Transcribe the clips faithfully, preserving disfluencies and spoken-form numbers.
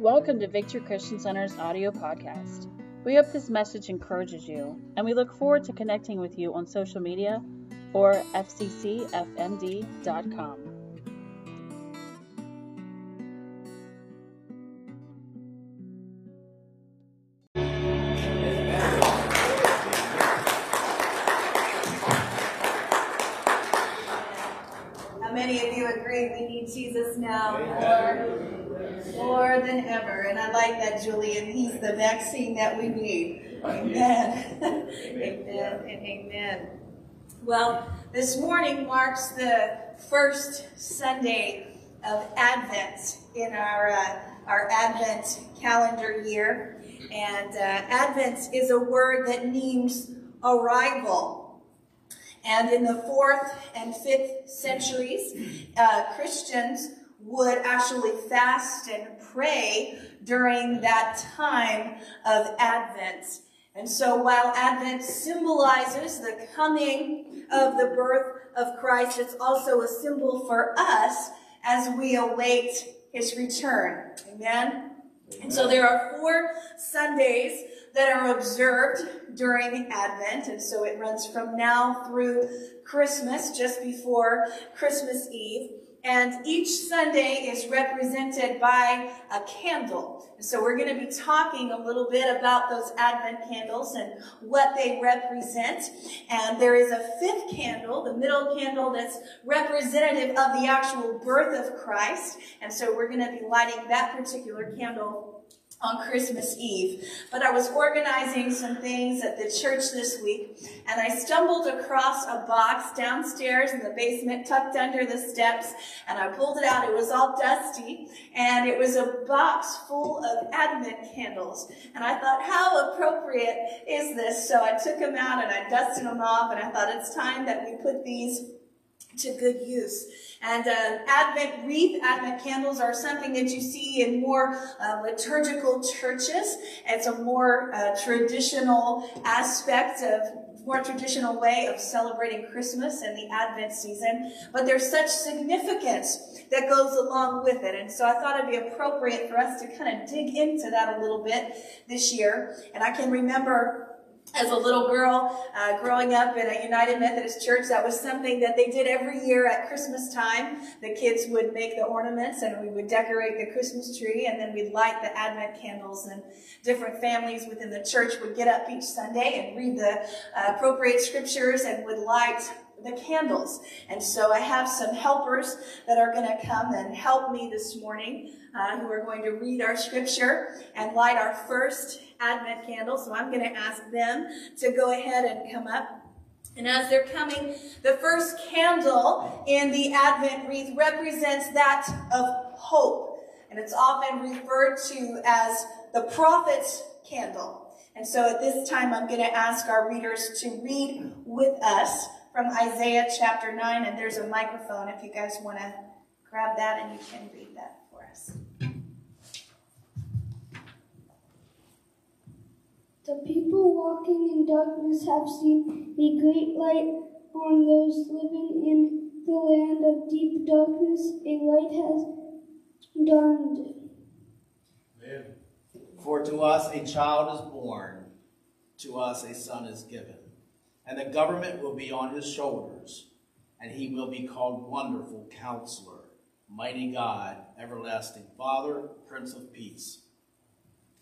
Welcome to Victory Christian Center's audio podcast. We hope this message encourages you, and we look forward to connecting with you on social media or F C C F M D dot com. How many of you agree we need Jesus now? Lord? More than ever. And I like that, Julian. He's the vaccine that we need. Amen. Amen. Amen and amen. Well, this morning marks the first Sunday of Advent in our uh, our Advent calendar year. And uh, Advent is a word that means arrival. And in the fourth and fifth centuries, uh, Christians would actually fast and pray during that time of Advent. And so while Advent symbolizes the coming of the birth of Christ, it's also a symbol for us as we await his return. Amen? And so there are four Sundays that are observed during Advent. And so it runs from now through Christmas, just before Christmas Eve. And each Sunday is represented by a candle. And so we're going to be talking a little bit about those Advent candles and what they represent. And there is a fifth candle, the middle candle, that's representative of the actual birth of Christ. And so we're going to be lighting that particular candle on Christmas Eve. But I was organizing some things at the church this week, and I stumbled across a box downstairs in the basement, tucked under the steps, and I pulled it out. It was all dusty, and it was a box full of Advent candles. And I thought, how appropriate is this? So I took them out, and I dusted them off, and I thought it's time that we put these to good use. And uh, Advent wreath, Advent candles are something that you see in more uh, liturgical churches. It's a more uh, traditional aspect of, more traditional way of celebrating Christmas and the Advent season. But there's such significance that goes along with it. And so I thought it'd be appropriate for us to kind of dig into that a little bit this year. And I can remember as a little girl, uh, growing up in a United Methodist church, that was something that they did every year at Christmas time. The kids would make the ornaments, and we would decorate the Christmas tree, and then we'd light the Advent candles, and different families within the church would get up each Sunday and read the uh, appropriate scriptures and would light the candles. And so I have some helpers that are going to come and help me this morning, uh, who are going to read our scripture and light our first Advent candle. So I'm going to ask them to go ahead and come up. And as they're coming, the first candle in the Advent wreath represents that of hope. And it's often referred to as the prophet's candle. And so at this time, I'm going to ask our readers to read with us from Isaiah chapter nine. And there's a microphone if you guys want to grab that, and you can read that for us. The people walking in darkness have seen a great light. On those living in the land of deep darkness, a light has dawned. Amen. For to us a child is born, to us a son is given, and the government will be on his shoulders, and he will be called Wonderful Counselor, Mighty God, Everlasting Father, Prince of Peace.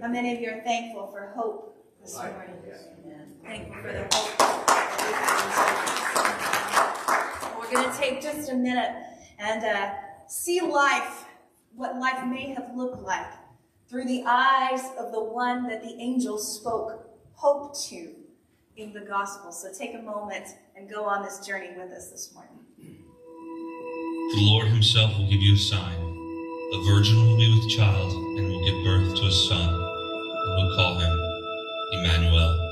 How many of you are thankful for hope this morning? Amen. Thankful for the hope. going to take just a minute and uh, see life, what life may have looked like, through the eyes of the one that the angel spoke hope to in the gospel. So take a moment and go on this journey with us this morning. The Lord himself will give you a sign. A virgin will be with child and will give birth to a son, and will call him Emmanuel.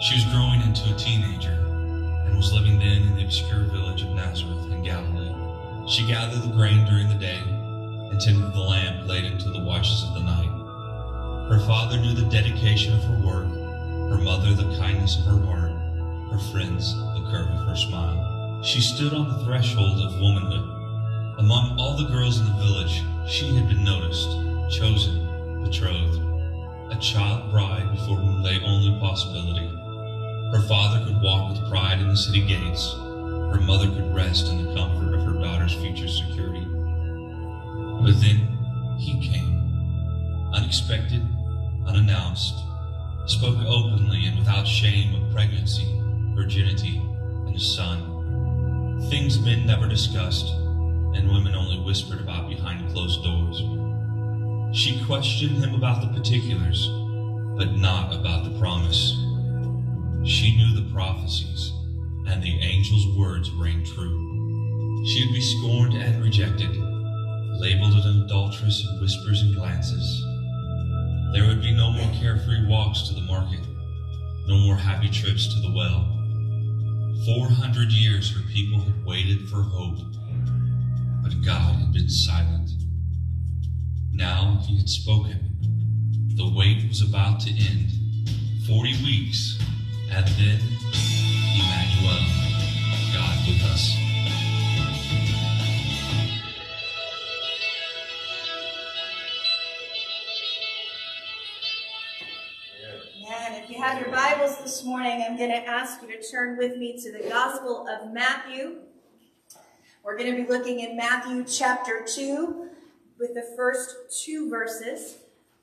She was growing into a teenager and was living then in the obscure village of Nazareth in Galilee. She gathered the grain during the day and tended the lamp late into the watches of the night. Her father knew the dedication of her work, her mother the kindness of her heart, her friends the curve of her smile. She stood on the threshold of womanhood. Among all the girls in the village, she had been noticed, chosen, betrothed, a child bride before whom lay only possibility. Her father could walk with pride in the city gates. Her mother could rest in the comfort of her daughter's future security. But then he came, unexpected, unannounced, spoke openly and without shame of pregnancy, virginity, and a son. Things men never discussed and women only whispered about behind closed doors. She questioned him about the particulars, but not about the promise. She knew the prophecies, and the angel's words rang true. She would be scorned and rejected, labeled an adulteress in whispers and glances. There would be no more carefree walks to the market, no more happy trips to the well. Four hundred years her people had waited for hope, but God had been silent. Now he had spoken. The wait was about to end. Forty weeks. And then, Emmanuel, God with us. Man, if you have your Bibles this morning, I'm going to ask you to turn with me to the Gospel of Matthew. We're going to be looking in Matthew chapter two with the first two verses.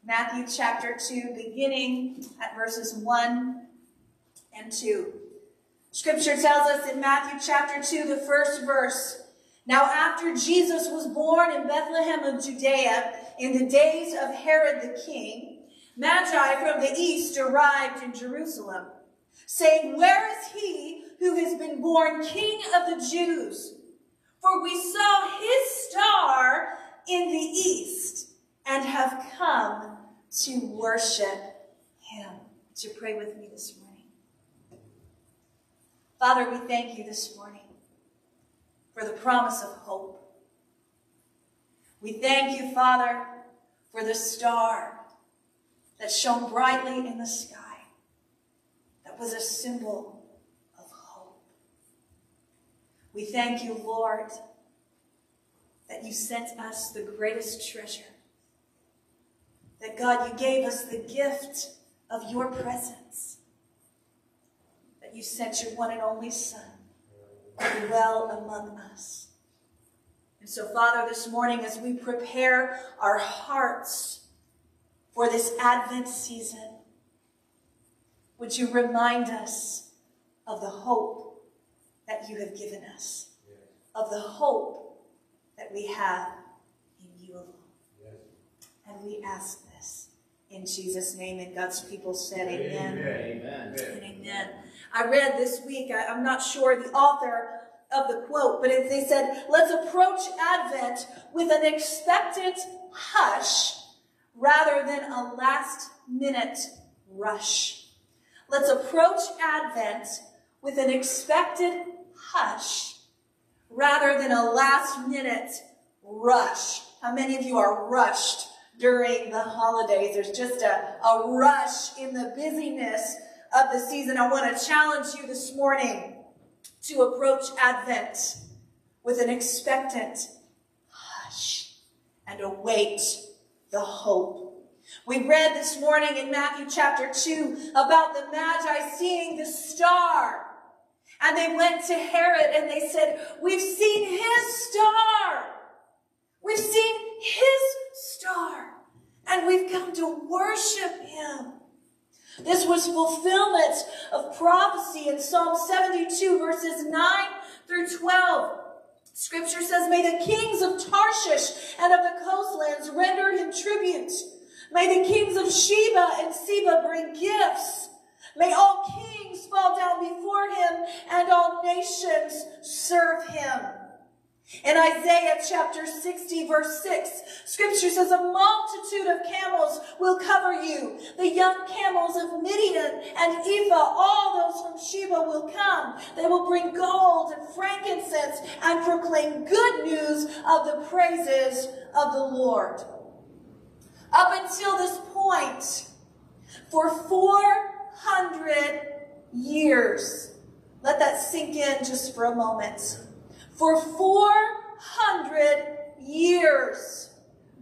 Matthew chapter two, beginning at verses one and two. Scripture tells us in Matthew chapter two, the first verse, "Now after Jesus was born in Bethlehem of Judea, in the days of Herod the king, Magi from the east arrived in Jerusalem, saying, 'Where is he who has been born king of the Jews? For we saw his star in the east and have come to worship him.'" Would you pray with me this morning? Father, we thank you this morning for the promise of hope. We thank you, Father, for the star that shone brightly in the sky, that was a symbol of hope. We thank you, Lord, that you sent us the greatest treasure, that, God, you gave us the gift of your presence. You sent your one and only Son to dwell among us. And so, Father, this morning, as we prepare our hearts for this Advent season, would you remind us of the hope that you have given us, yes, of the hope that we have in you alone. Yes. And we ask this in Jesus' name, and God's people said amen. Amen. Amen. And amen. I read this week, I, I'm not sure the author of the quote, but it, they said, "Let's approach Advent with an expectant hush rather than a last-minute rush." Let's approach Advent with an expectant hush rather than a last-minute rush. How many of you are rushed during the holidays? There's just a, a rush in the busyness of the season. I want to challenge you this morning to approach Advent with an expectant hush and await the hope. We read this morning in Matthew chapter two about the Magi seeing the star, and they went to Herod and they said, "We've seen his star. We've seen his star, and we've come to worship him. This was fulfillment of prophecy in Psalm seventy-two, verses nine through twelve. Scripture says, "May the kings of Tarshish and of the coastlands render him tribute. May the kings of Sheba and Seba bring gifts. May all kings fall down before him and all nations serve him." In Isaiah chapter sixty, verse six, Scripture says, "A multitude of camels will cover you. The young camels of Midian and Ephah, all those from Sheba will come. They will bring gold and frankincense and proclaim good news of the praises of the Lord." Up until this point, for four hundred years, let that sink in just for a moment. For four hundred years,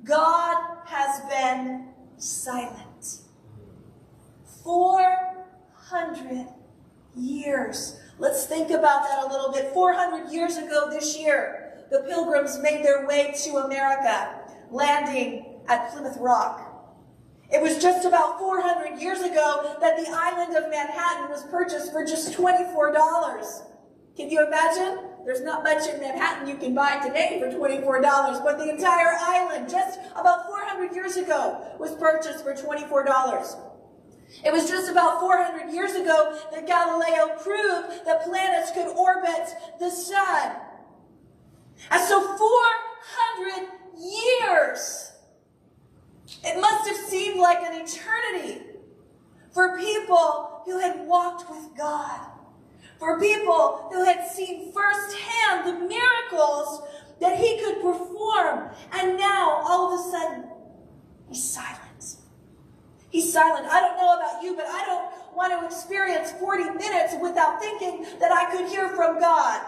God has been silent. four hundred years. Let's think about that a little bit. four hundred years ago this year, the Pilgrims made their way to America, landing at Plymouth Rock. It was just about four hundred years ago that the island of Manhattan was purchased for just twenty-four dollars. Can you imagine? There's not much in Manhattan you can buy today for twenty-four dollars, but the entire island just about four hundred years ago was purchased for twenty-four dollars. It was just about four hundred years ago that Galileo proved that planets could orbit the sun. And so four hundred years, it must have seemed like an eternity for people who had walked with God. For people who had seen firsthand the miracles that he could perform. And now, all of a sudden, he's silent. He's silent. I don't know about you, but I don't want to experience forty minutes without thinking that I could hear from God,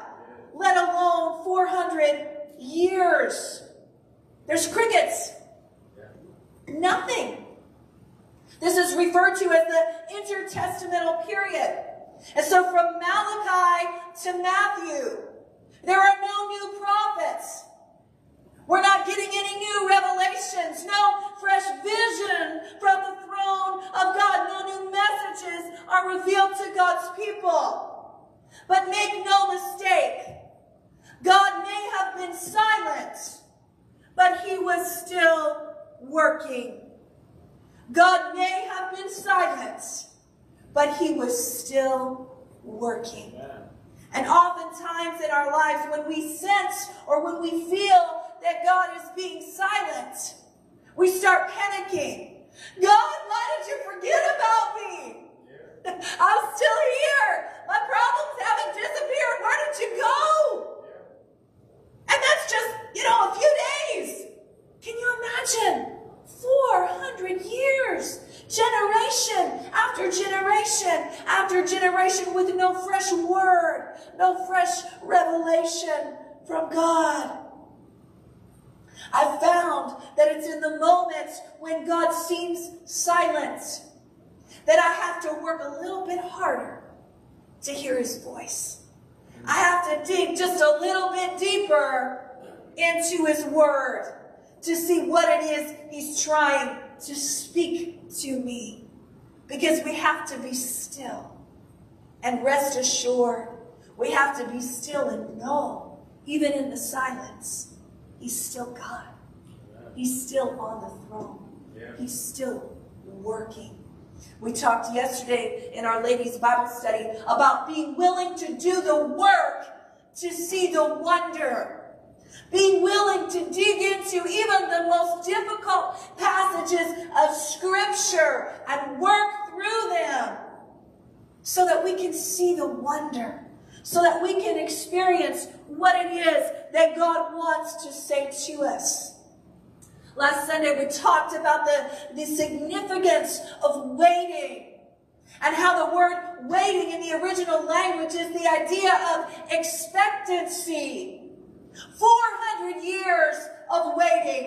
let alone four hundred years. There's crickets. Nothing. This is referred to as the intertestamental period. And so from Malachi to Matthew, there are no new prophets. We're not getting any new revelations, no fresh vision from the throne of God. No new messages are revealed to God's people. But make no mistake, God may have been silent, but he was still working. God may have been silent, but he was still working. Yeah. And oftentimes in our lives, when we sense or when we feel that God is being silent, we start panicking. God, why did you forget about me? Yeah. I'm still here. My problems haven't disappeared. Where did you go? Yeah. And that's just, you know, a few days. Can you imagine? four hundred years, generation after generation after generation with no fresh word, no fresh revelation from God. I've found that it's in the moments when God seems silent that I have to work a little bit harder to hear his voice. I have to dig just a little bit deeper into his word to see what it is he's trying to speak to me. Because we have to be still and rest assured. We have to be still and know, even in the silence, he's still God. He's still on the throne. Yeah. He's still working. We talked yesterday in our ladies' Bible study about being willing to do the work to see the wonder. Being willing to dig into even the most difficult passages of Scripture and work through them so that we can see the wonder, so that we can experience what it is that God wants to say to us. Last Sunday, we talked about the, the significance of waiting and how the word waiting in the original language is the idea of expectancy. four hundred years of waiting,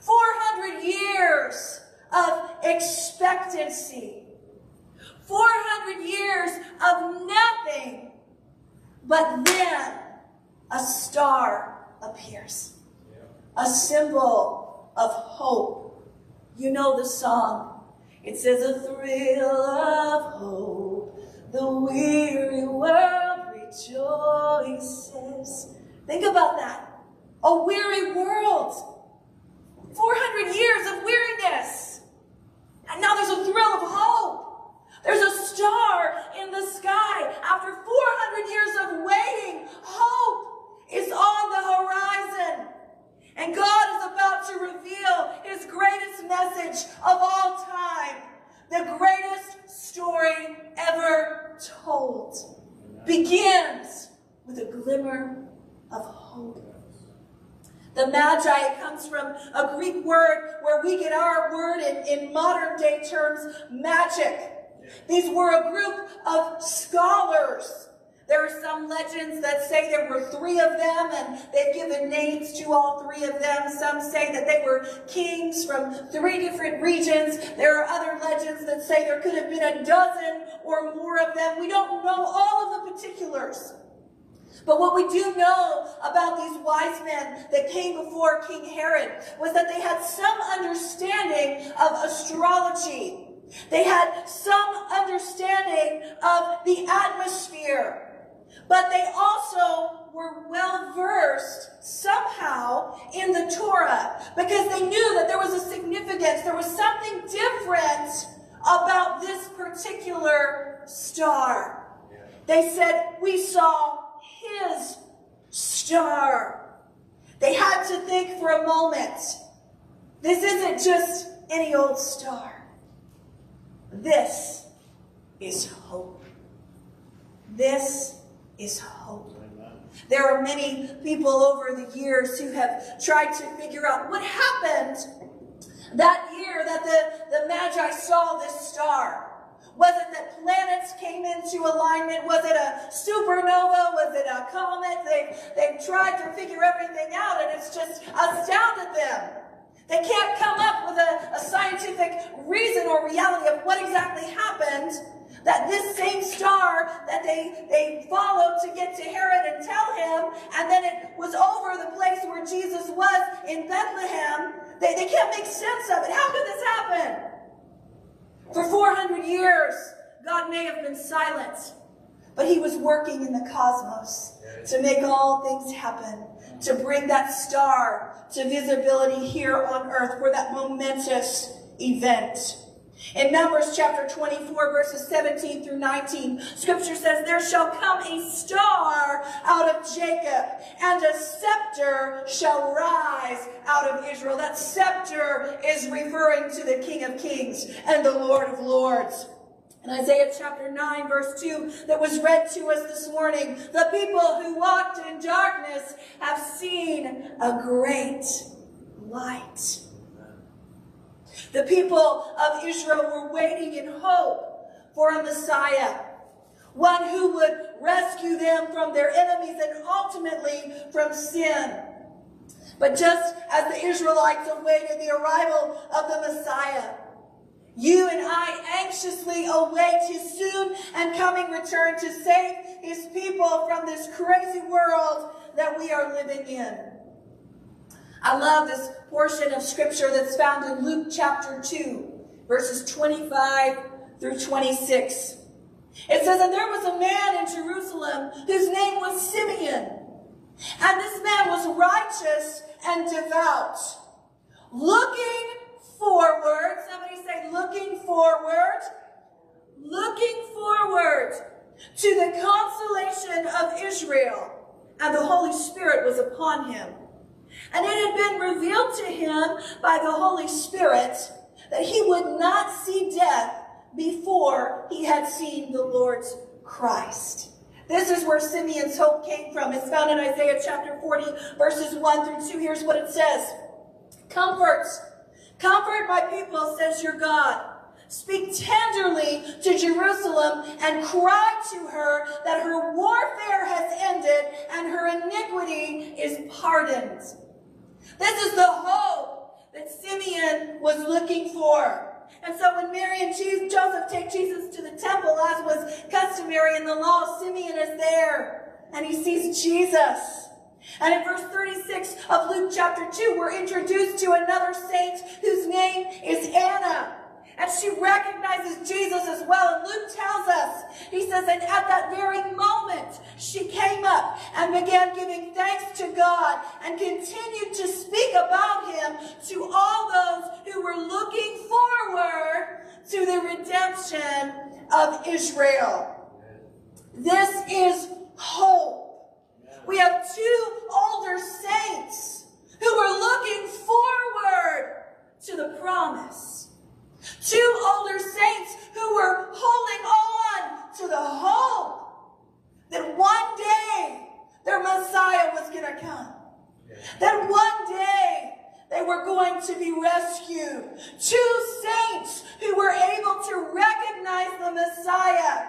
four hundred years of expectancy, four hundred years of nothing, but then a star appears. Yeah. a symbol of hope. You know the song. It says, a thrill of hope, the weary world rejoices. Think about that. A weary world. four hundred years of weariness. And now there's a thrill of hope. There's a star in the sky. After four hundred years of waiting, hope is on the horizon. And God is about to reveal his greatest message of all time. The greatest story ever told begins with a glimmer of hope. The Magi comes from a Greek word where we get our word in, in modern day terms, magic. These were a group of scholars. There are some legends that say there were three of them, and they've given names to all three of them. Some say that they were kings from three different regions. There are other legends that say there could have been a dozen or more of them. We don't know all of the particulars. But what we do know about these wise men that came before King Herod was that they had some understanding of astrology. They had some understanding of the atmosphere, but they also were well-versed somehow in the Torah because they knew that there was a significance. There was something different about this particular star. They said, we saw his star. They had to think for a moment. This isn't just any old star. This is hope. This is hope. There are many people over the years who have tried to figure out what happened that year that the, the Magi saw this star. Was it that planets came into alignment? Was it a supernova? Was it a comet? They, they've tried to figure everything out, and it's just astounded them. They can't come up with a, a scientific reason or reality of what exactly happened that this same star that they, they followed to get to Herod and tell him, and then it was over the place where Jesus was in Bethlehem. They, they can't make sense of it. How could this happen? For four hundred years, God may have been silent, but he was working in the cosmos to make all things happen, to bring that star to visibility here on earth for that momentous event. In Numbers chapter twenty-four, verses seventeen through nineteen, Scripture says, there shall come a star out of Jacob, and a scepter shall rise out of Israel. That scepter is referring to the King of Kings and the Lord of Lords. In Isaiah chapter nine, verse two, that was read to us this morning, the people who walked in darkness have seen a great light. The people of Israel were waiting in hope for a Messiah, one who would rescue them from their enemies and ultimately from sin. But just as the Israelites awaited the arrival of the Messiah, you and I anxiously await his soon and coming return to save his people from this crazy world that we are living in. I love this portion of scripture that's found in Luke chapter two, verses twenty-five through twenty-six. It says, and there was a man in Jerusalem whose name was Simeon, and this man was righteous and devout, looking forward, somebody say looking forward, looking forward to the consolation of Israel. And the Holy Spirit was upon him. And it had been revealed to him by the Holy Spirit that he would not see death before he had seen the Lord's Christ. This is where Simeon's hope came from. It's found in Isaiah chapter forty, verses one through two. Here's what it says. Comfort. Comfort my people, says your God. Speak tenderly to Jerusalem and cry to her that her warfare has ended and her iniquity is pardoned. This is the hope that Simeon was looking for. And so when Mary and Joseph take Jesus to the temple, as was customary in the law, Simeon is there and he sees Jesus. And in verse thirty-six of Luke chapter two, we're introduced to another saint whose name is Anna. And she recognizes Jesus as well. And Luke tells us, he says, and at that very moment, she came up and began giving thanks to God and continued to speak about him to all those who were looking forward to the redemption of Israel. This is hope. We have two older saints who were looking forward to the promise. Two older saints who were holding on to the hope that one day their Messiah was going to come. That one day they were going to be rescued. Two saints who were able to recognize the Messiah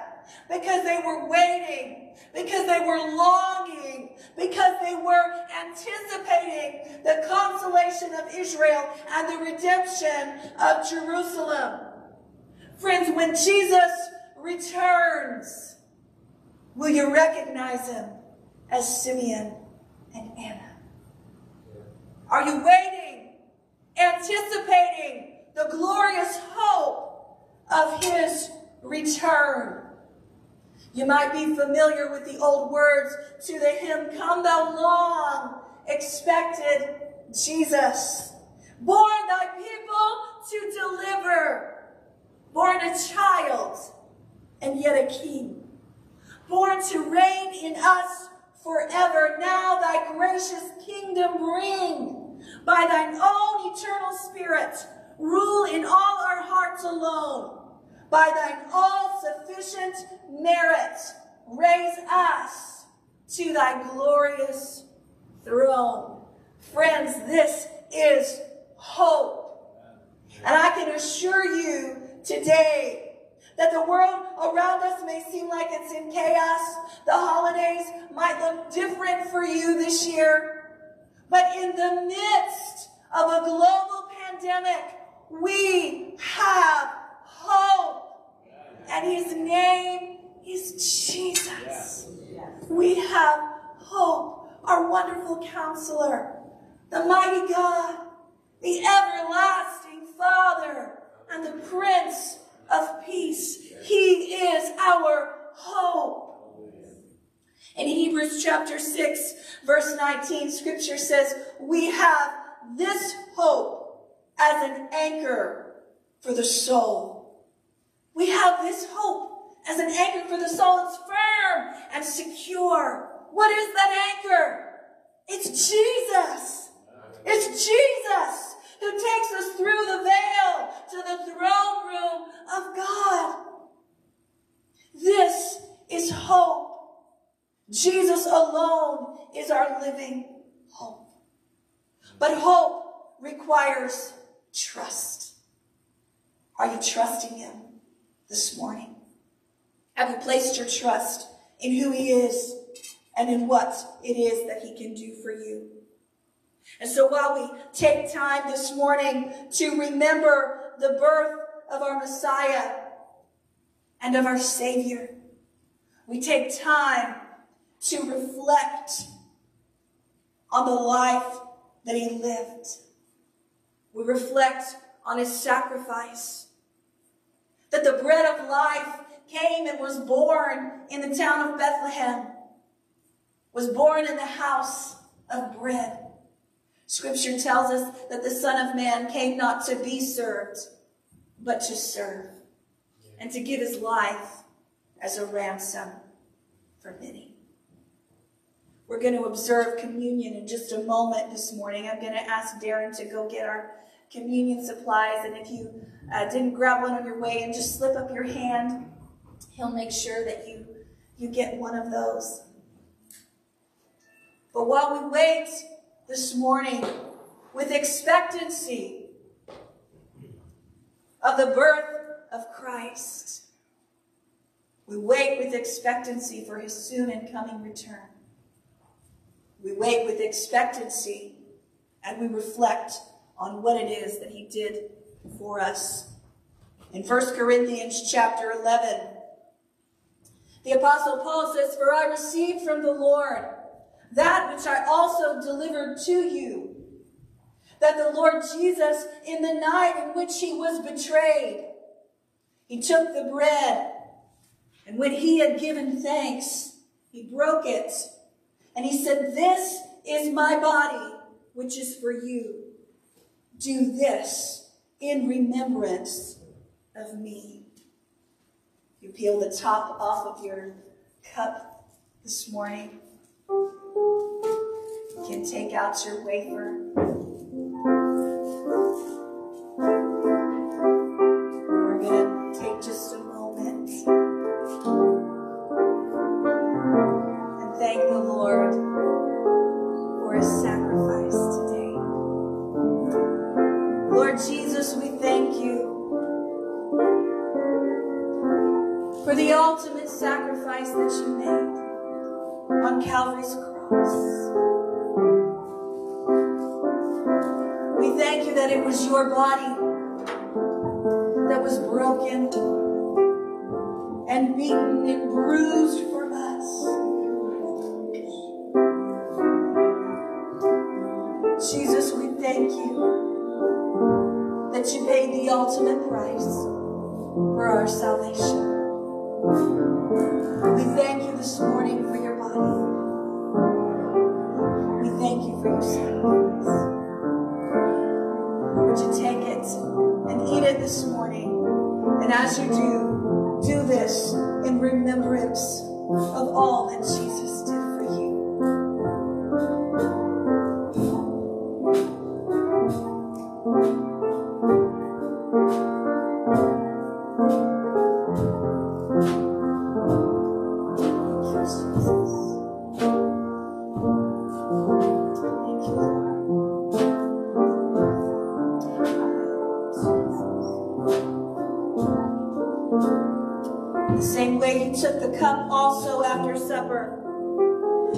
because they were waiting, because they were longing, because they were anticipating the consolation of Israel and the redemption of Jerusalem. Friends, when Jesus returns, will you recognize him as Simeon and Anna? Are you waiting, anticipating the glorious hope of his return? You might be familiar with the old words to the hymn, Come Thou Long-Expected Jesus. Born thy people to deliver. Born a child and yet a king. Born to reign in us forever. Now thy gracious kingdom bring. By thine own eternal spirit, rule in all our hearts alone. By thine all-sufficient merit, raise us to thy glorious throne. Friends, this is hope. And I can assure you today that the world around us may seem like it's in chaos. The holidays might look different for you this year. But in the midst of a global pandemic, we have hope. And his name is Jesus. We have hope, our wonderful counselor, the mighty God, the everlasting Father, and the Prince of Peace. He is our hope. In Hebrews chapter six, verse nineteen, Scripture says, we have this hope as an anchor for the soul. We have this hope as an anchor for the soul. It's firm and secure. What is that anchor? It's Jesus. It's Jesus who takes us through the veil to the throne room of God. This is hope. Jesus alone is our living hope. But hope requires trust. Are you trusting him this morning? Have you placed your trust in who he is and in what it is that he can do for you? And so while we take time this morning to remember the birth of our Messiah and of our Savior, we take time to reflect on the life that he lived. We reflect on his sacrifice, that the bread of life came and was born in the town of Bethlehem, was born in the house of bread. Scripture tells us that the Son of Man came not to be served, but to serve, and to give his life as a ransom for many. We're going to observe communion in just a moment this morning. I'm going to ask Darren to go get our communion supplies, and if you Uh, didn't grab one on your way and just slip up your hand, he'll make sure that you, you get one of those. But while we wait this morning with expectancy of the birth of Christ, we wait with expectancy for his soon and coming return. We wait with expectancy and we reflect on what it is that he did for us. In First Corinthians chapter eleven, the Apostle Paul says, for I received from the Lord that which I also delivered to you, that the Lord Jesus, in the night in which he was betrayed, he took the bread, and when he had given thanks, he broke it, and he said, "This is my body, which is for you. Do this in remembrance of me." You peel the top off of your cup this morning. You can take out your wafer. Sacrifice that you made on Calvary's cross. We thank you that it was your body that was broken and beaten and bruised for us. Jesus, we thank you that you paid the ultimate price for our salvation. We thank you this morning for your body. We thank you for your sacrifice. Would you take it and eat it this morning? And as you do, do this in remembrance of all that Jesus did for you.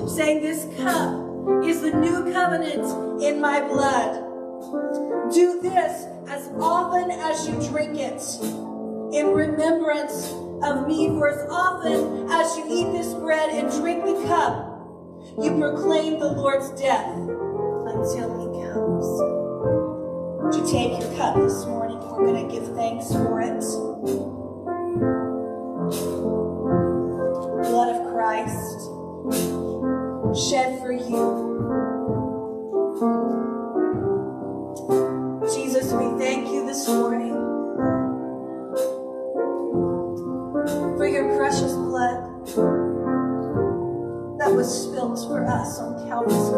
Saying, "This cup is the new covenant in my blood. Do this as often as you drink it in remembrance of me. For as often as you eat this bread and drink the cup, you proclaim the Lord's death until he comes." Would you take your cup this morning? We're going to give thanks for it. Blood of Christ, shed for you. Jesus, we thank you this morning for your precious blood that was spilt for us on Calvary's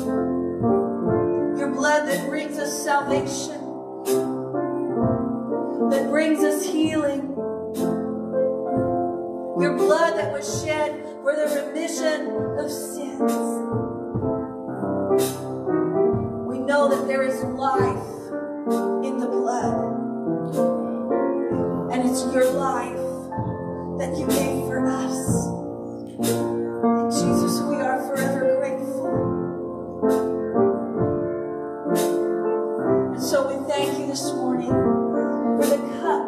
cross. Your blood that brings us salvation, that brings us healing. Your blood that was shed for the remission of sins. We know that there is life in the blood, and it's your life that you gave for us. And Jesus, we are forever grateful. And so we thank you this morning for the cup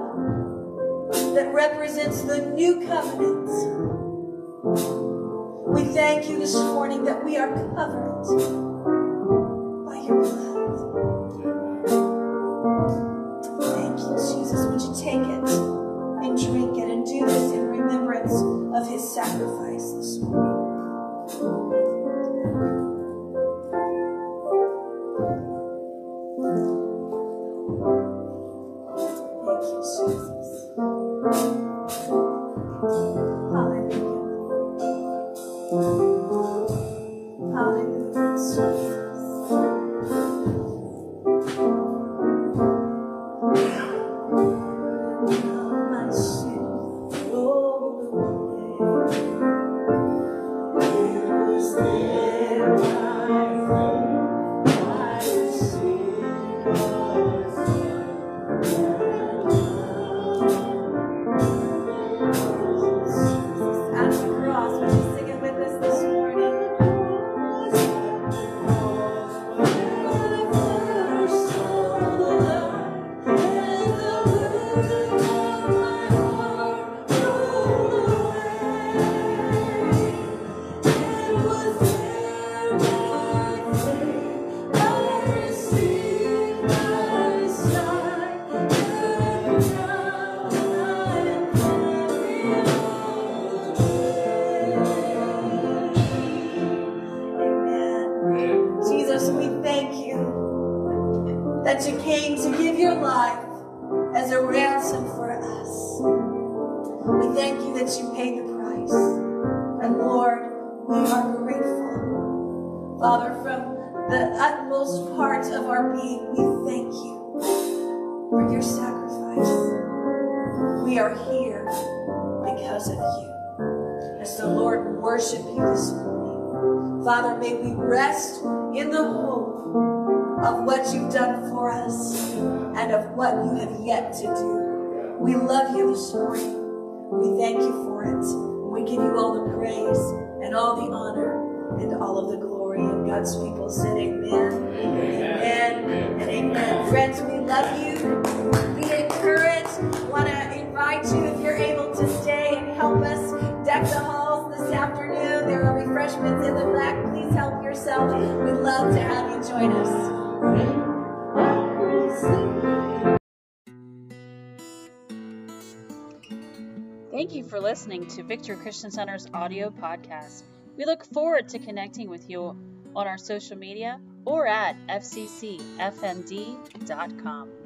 that represents the new covenant. We thank you this morning that we are covered by your blood. Thank you, Jesus. Would you take it and drink it and do this in remembrance of his sacrifice this morning? Thank you, Jesus. Cross, would you sing it with us this morning? that you came to give your life as a ransom for us. We thank you that you paid the price. And Lord, we are grateful. Father, from the utmost part of our being, we thank you for your sacrifice. We are here because of you. And so, Lord, we worship you this morning. Father, may we rest in the hope of what you've done for us and of what you have yet to do. We love you this morning. We thank you for it. We give you all the praise and all the honor and all of the glory. And God's people said amen, amen, amen, and amen. Friends, we love you. Be encouraged. Want to invite you, if you're able, to stay and help us deck the halls this afternoon. There are refreshments in the back. Please help yourself. We'd love to have you join us. Thank you for listening to Victory Christian Center's audio podcast. We look forward to connecting with you on our social media or at F C C F M D dot com.